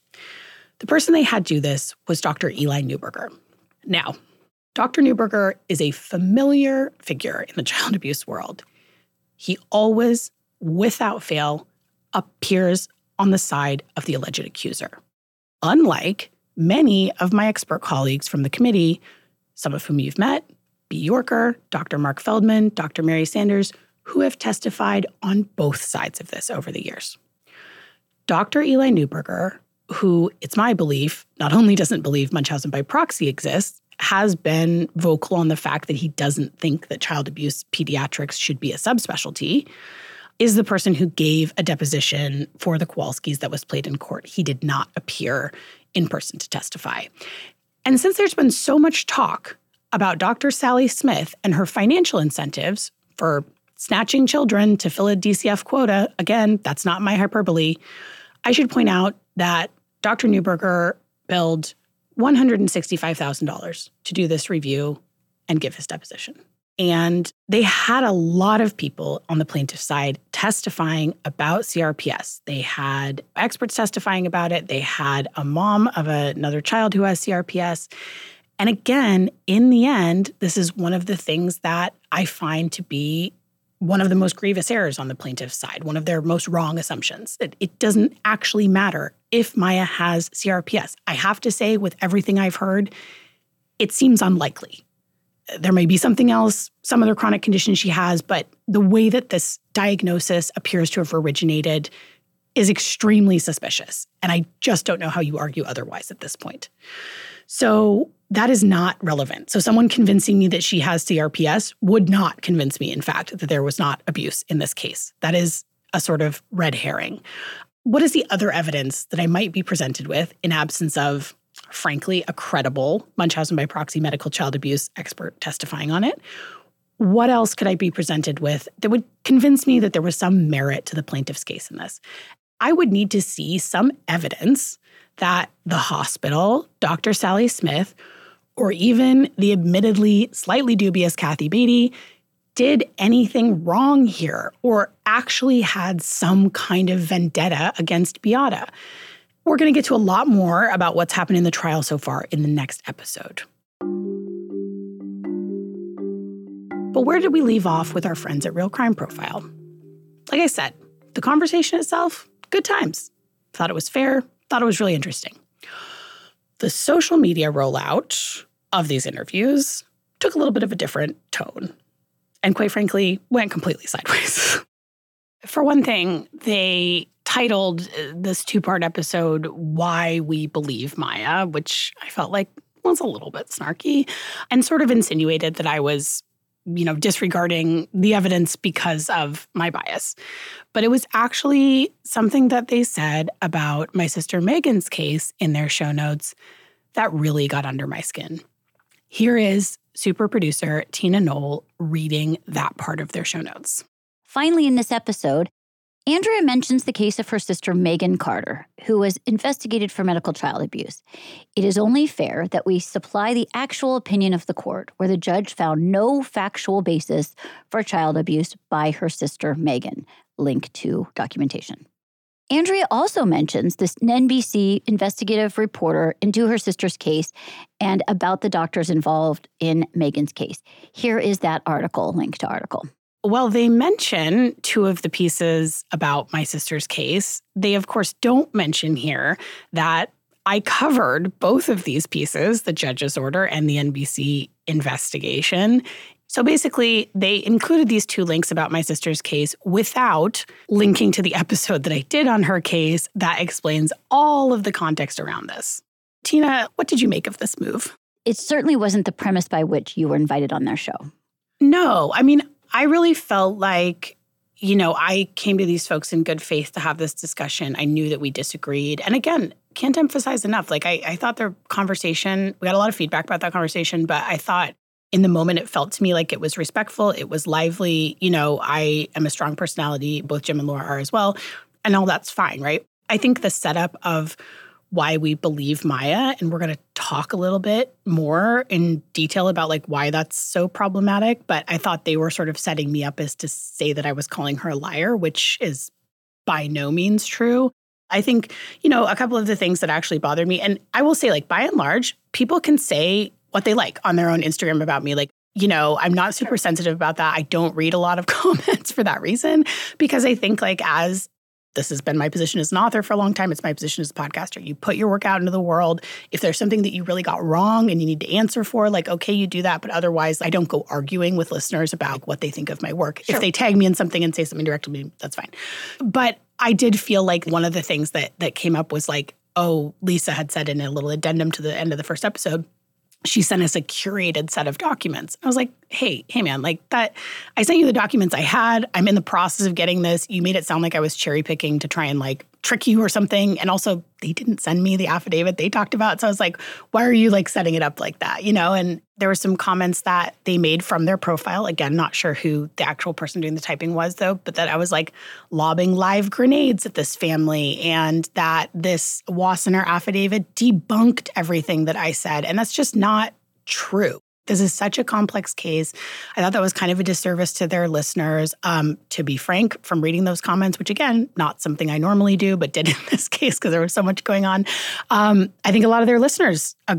The person they had do this was Doctor Eli Neuberger. Now, Doctor Neuberger is a familiar figure in the child abuse world. He always, without fail, appears on the side of the alleged accuser. Unlike many of my expert colleagues from the committee, some of whom you've met, B. Yorker, Doctor Mark Feldman, Doctor Mary Sanders, who have testified on both sides of this over the years. Doctor Eli Neuberger, who, it's my belief, not only doesn't believe Munchausen by proxy exists, has been vocal on the fact that he doesn't think that child abuse pediatrics should be a subspecialty, is the person who gave a deposition for the Kowalskis that was played in court. He did not appear in person to testify. And since there's been so much talk about Doctor Sally Smith and her financial incentives for snatching children to fill a D C F quota, again, that's not my hyperbole, I should point out that Doctor Neuberger billed one hundred sixty-five thousand dollars to do this review and give his deposition. And they had a lot of people on the plaintiff's side testifying about C R P S. They had experts testifying about it. They had a mom of a, another child who has C R P S. And again, in the end, this is one of the things that I find to be one of the most grievous errors on the plaintiff's side, one of their most wrong assumptions. It, it doesn't actually matter if Maya has C R P S. I have to say, with everything I've heard, it seems unlikely. There may be something else, some other chronic condition she has, but the way that this diagnosis appears to have originated is extremely suspicious. And I just don't know how you argue otherwise at this point. So that is not relevant. So someone convincing me that she has C R P S would not convince me, in fact, that there was not abuse in this case. That is a sort of red herring. What is the other evidence that I might be presented with in absence of, frankly, a credible Munchausen by proxy medical child abuse expert testifying on it? What else could I be presented with that would convince me that there was some merit to the plaintiff's case in this? I would need to see some evidence that the hospital, Doctor Sally Smith, or even the admittedly slightly dubious Kathy Beatty did anything wrong here or actually had some kind of vendetta against Beata. We're going to get to a lot more about what's happened in the trial so far in the next episode. But where did we leave off with our friends at Real Crime Profile? Like I said, the conversation itself, good times. Thought it was fair, thought it was really interesting. The social media rollout of these interviews took a little bit of a different tone and, quite frankly, went completely sideways. For one thing, they titled this two-part episode, Why We Believe Maya, which I felt like was a little bit snarky and sort of insinuated that I was, you know, disregarding the evidence because of my bias. But it was actually something that they said about my sister Megan's case in their show notes that really got under my skin. Here is super producer Tina Knoll reading that part of their show notes. Finally, in this episode, Andrea mentions the case of her sister Megan Carter, who was investigated for medical child abuse. It is only fair that we supply the actual opinion of the court, where the judge found no factual basis for child abuse by her sister Megan. Link to documentation. Andrea also mentions this N B C investigative reporter into her sister's case and about the doctors involved in Megan's case. Here is that article, link to article. Well, they mention two of the pieces about my sister's case. They, of course, don't mention here that I covered both of these pieces, the judge's order and the N B C investigation. So basically, they included these two links about my sister's case without linking to the episode that I did on her case that explains all of the context around this. Tina, what did you make of this move? It certainly wasn't the premise by which you were invited on their show. No, I mean, I really felt like, you know, I came to these folks in good faith to have this discussion. I knew that we disagreed. And again, can't emphasize enough, like I, I thought their conversation, we got a lot of feedback about that conversation, but I thought in the moment it felt to me like it was respectful, it was lively. You know, I am a strong personality, both Jim and Laura are as well, and all that's fine, right? I think the setup of why we believe Maya, and we're going to talk a little bit more in detail about like why that's so problematic, but I thought they were sort of setting me up as to say that I was calling her a liar, which is by no means true. I think, you know, a couple of the things that actually bothered me, and I will say like by and large, people can say what they like on their own Instagram about me. Like, you know, I'm not super sensitive about that. I don't read a lot of comments for that reason, because I think like as this has been my position as an author for a long time. It's my position as a podcaster. You put your work out into the world. If there's something that you really got wrong and you need to answer for, like, okay, you do that. But otherwise, I don't go arguing with listeners about what they think of my work. Sure. If they tag me in something and say something directly to me, that's fine. But I did feel like one of the things that that came up was like, oh, Lisa had said in a little addendum to the end of the first episode, she sent us a curated set of documents. I was like, hey, hey, man, like that, I sent you the documents I had. I'm in the process of getting this. You made it sound like I was cherry picking to try and like trick you or something. And also they didn't send me the affidavit they talked about. So I was like, why are you like setting it up like that? You know, and there were some comments that they made from their profile. Again, not sure who the actual person doing the typing was though, but that I was like lobbing live grenades at this family and that this Wassner affidavit debunked everything that I said. And that's just not true. This is such a complex case. I thought that was kind of a disservice to their listeners. Um, to be frank, from reading those comments, which again, not something I normally do, but did in this case because there was so much going on. Um, I think a lot of their listeners uh,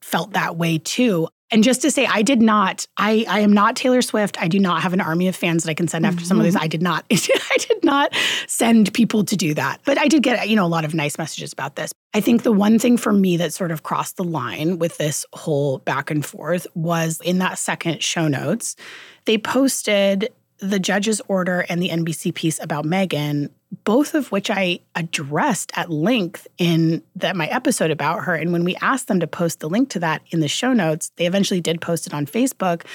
felt that way too. And just to say, I did not, I, I am not Taylor Swift. I do not have an army of fans that I can send after mm-hmm. some of these. I did not, I did not send people to do that. But I did get, you know, a lot of nice messages about this. I think the one thing for me that sort of crossed the line with this whole back and forth was in that second show notes, they posted the judge's order and the N B C piece about Meghan, both of which I addressed at length in that my episode about her. And when we asked them to post the link to that in the show notes, they eventually did post it on Facebook.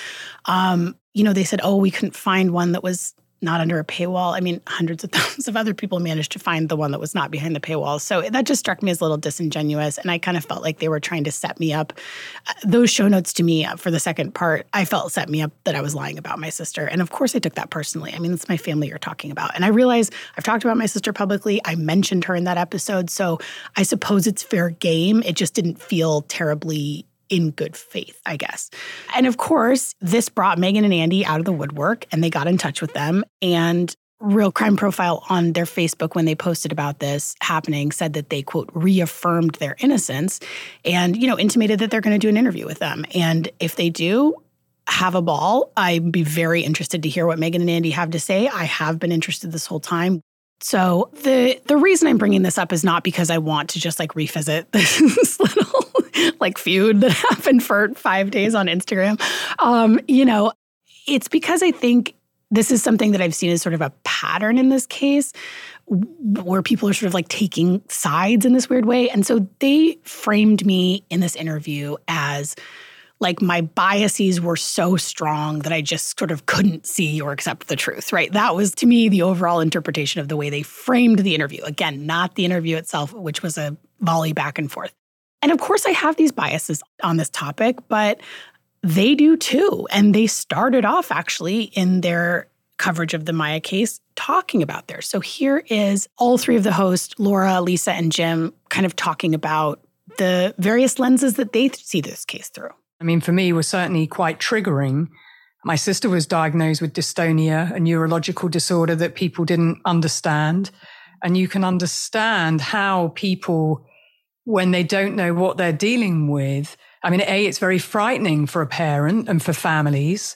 Um, you know, they said, oh, we couldn't find one that was not under a paywall. I mean, hundreds of thousands of other people managed to find the one that was not behind the paywall. So that just struck me as a little disingenuous. And I kind of felt like they were trying to set me up. Those show notes to me for the second part, I felt set me up that I was lying about my sister. And of course I took that personally. I mean, it's my family you're talking about. And I realize I've talked about my sister publicly. I mentioned her in that episode. So I suppose it's fair game. It just didn't feel terribly in good faith, I guess. And of course, this brought Meghan and Andy out of the woodwork, and they got in touch with them. And Real Crime Profile on their Facebook, when they posted about this happening, said that they, quote, reaffirmed their innocence and, you know, intimated that they're going to do an interview with them. And if they do, have a ball. I'd be very interested to hear what Meghan and Andy have to say. I have been interested this whole time. So the the reason I'm bringing this up is not because I want to just like revisit this little like feud that happened for five days on Instagram. Um, you know, it's because I think this is something that I've seen as sort of a pattern in this case where people are sort of like taking sides in this weird way. And so they framed me in this interview as like my biases were so strong that I just sort of couldn't see or accept the truth, right? That was, to me, the overall interpretation of the way they framed the interview. Again, not the interview itself, which was a volley back and forth. And of course, I have these biases on this topic, but they do too. And they started off actually in their coverage of the Maya case talking about theirs. So here is all three of the hosts, Laura, Lisa, and Jim, kind of talking about the various lenses that they see this case through. I mean, for me, it was certainly quite triggering. My sister was diagnosed with dystonia, a neurological disorder that people didn't understand. And you can understand how people, when they don't know what they're dealing with, I mean, A, it's very frightening for a parent and for families.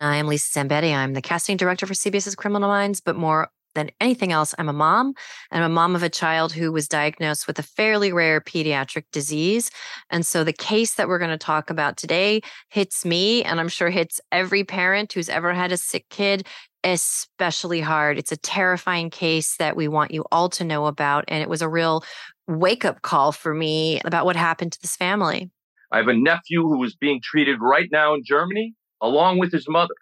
I am Lisa Zambetti. I'm the casting director for C B S's Criminal Minds, but more than anything else, I'm a mom, and I'm a mom of a child who was diagnosed with a fairly rare pediatric disease. And so the case that we're going to talk about today hits me, and I'm sure hits every parent who's ever had a sick kid, especially hard. It's a terrifying case that we want you all to know about. And it was a real wake-up call for me about what happened to this family. I have a nephew who is being treated right now in Germany, along with his mother,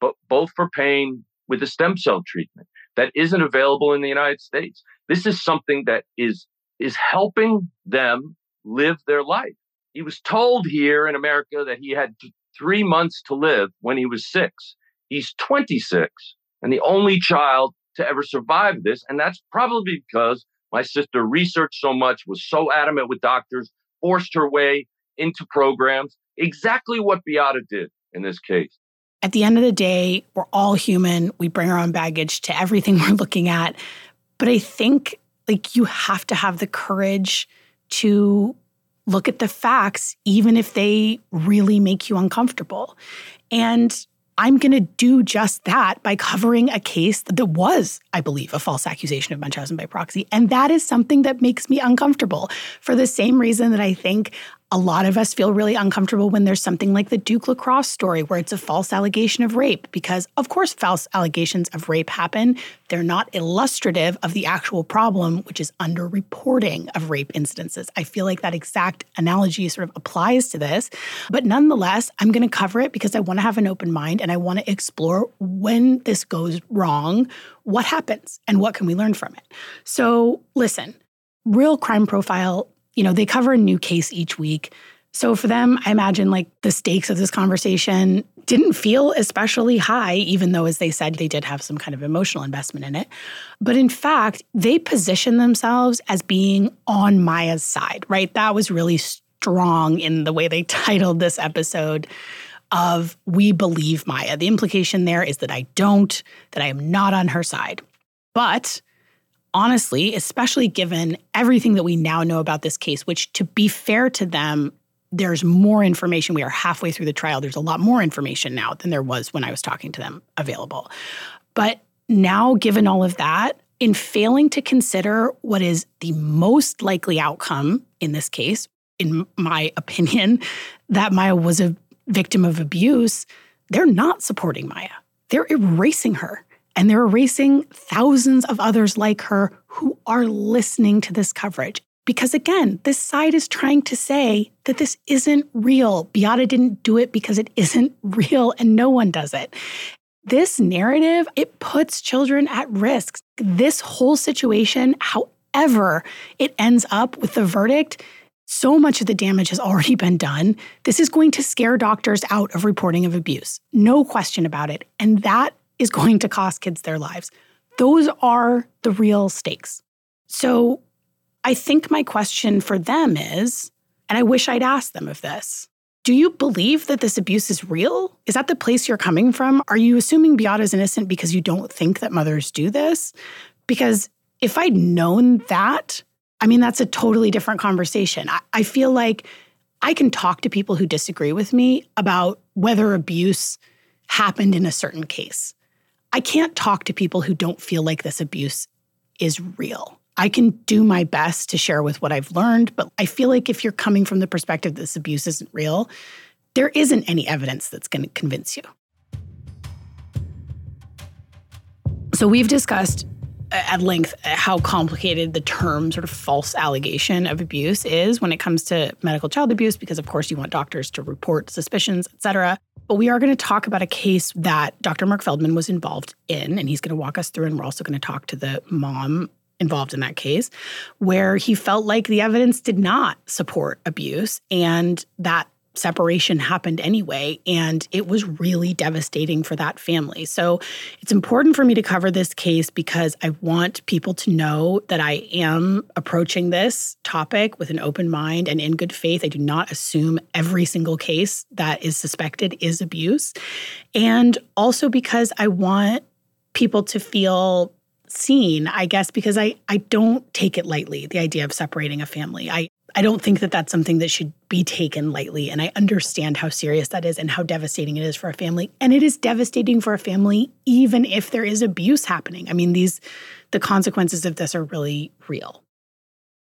but both for pain with a stem cell treatment that isn't available in the United States. This is something that is is helping them live their life. He was told here in America that he had three months to live when he was six. He's twenty-six and the only child to ever survive this. And that's probably because my sister researched so much, was so adamant with doctors, forced her way into programs, exactly what Beata did in this case. At the end of the day, we're all human. We bring our own baggage to everything we're looking at. But I think like you have to have the courage to look at the facts, even if they really make you uncomfortable. And I'm going to do just that by covering a case that was, I believe, a false accusation of Munchausen by proxy. And that is something that makes me uncomfortable for the same reason that I think a lot of us feel really uncomfortable when there's something like the Duke LaCrosse story where it's a false allegation of rape because, of course, false allegations of rape happen. They're not illustrative of the actual problem, which is underreporting of rape incidences. I feel like that exact analogy sort of applies to this. But nonetheless, I'm going to cover it because I want to have an open mind and I want to explore when this goes wrong, what happens, and what can we learn from it. So listen, Real Crime Profile, you know, they cover a new case each week. So for them, I imagine like the stakes of this conversation didn't feel especially high, even though, as they said, they did have some kind of emotional investment in it. But in fact, they position themselves as being on Maya's side, right? That was really strong in the way they titled this episode of We Believe Maya. The implication there is that I don't, that I am not on her side. But honestly, especially given everything that we now know about this case, which to be fair to them, there's more information. We are halfway through the trial. There's a lot more information now than there was when I was talking to them available. But now, given all of that, in failing to consider what is the most likely outcome in this case, in my opinion, that Maya was a victim of abuse, they're not supporting Maya. They're erasing her. And they're erasing thousands of others like her who are listening to this coverage. Because again, this side is trying to say that this isn't real. Beata didn't do it because it isn't real and no one does it. This narrative, it puts children at risk. This whole situation, however it ends up with the verdict, so much of the damage has already been done. This is going to scare doctors out of reporting of abuse. No question about it. And that is going to cost kids their lives. Those are the real stakes. So I think my question for them is, and I wish I'd asked them of this, do you believe that this abuse is real? Is that the place you're coming from? Are you assuming Beata's innocent because you don't think that mothers do this? Because if I'd known that, I mean, that's a totally different conversation. I, I feel like I can talk to people who disagree with me about whether abuse happened in a certain case. I can't talk to people who don't feel like this abuse is real. I can do my best to share with what I've learned, but I feel like if you're coming from the perspective that this abuse isn't real, there isn't any evidence that's going to convince you. So we've discussed at length how complicated the term sort of false allegation of abuse is when it comes to medical child abuse, because of course you want doctors to report suspicions, et cetera. But we are going to talk about a case that Doctor Mark Feldman was involved in, and he's going to walk us through, and we're also going to talk to the mom involved in that case, where he felt like the evidence did not support abuse, and that separation happened anyway, and it was really devastating for that family. So it's important for me to cover this case because I want people to know that I am approaching this topic with an open mind and in good faith. I do not assume every single case that is suspected is abuse. And also because I want people to feel seen, I guess, because I, I don't take it lightly, the idea of separating a family. I I don't think that that's something that should be taken lightly, and I understand how serious that is and how devastating it is for a family. And it is devastating for a family even if there is abuse happening. I mean, these the consequences of this are really real.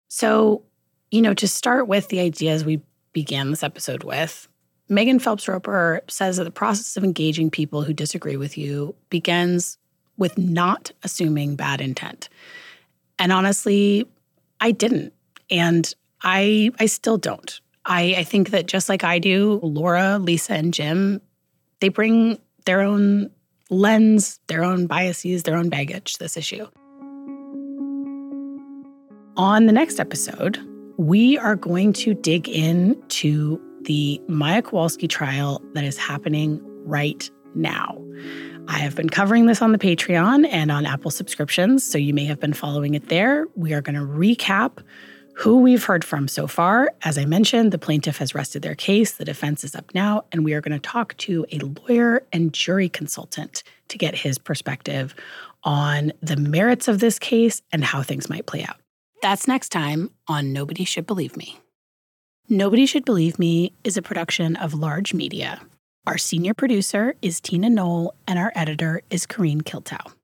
So, you know, to start with the ideas we began this episode with, Megan Phelps Roper says that the process of engaging people who disagree with you begins with not assuming bad intent. And honestly, I didn't. And I I still don't. I, I think that just like I do, Laura, Lisa, and Jim, they bring their own lens, their own biases, their own baggage to this issue. On the next episode, we are going to dig into the Maya Kowalski trial that is happening right now. I have been covering this on the Patreon and on Apple subscriptions, so you may have been following it there. We are going to recap who we've heard from so far. As I mentioned, the plaintiff has rested their case, the defense is up now, and we are going to talk to a lawyer and jury consultant to get his perspective on the merits of this case and how things might play out. That's next time on Nobody Should Believe Me. Nobody Should Believe Me is a production of Large Media. Our senior producer is Tina Knoll, and our editor is Kareen Kiltow.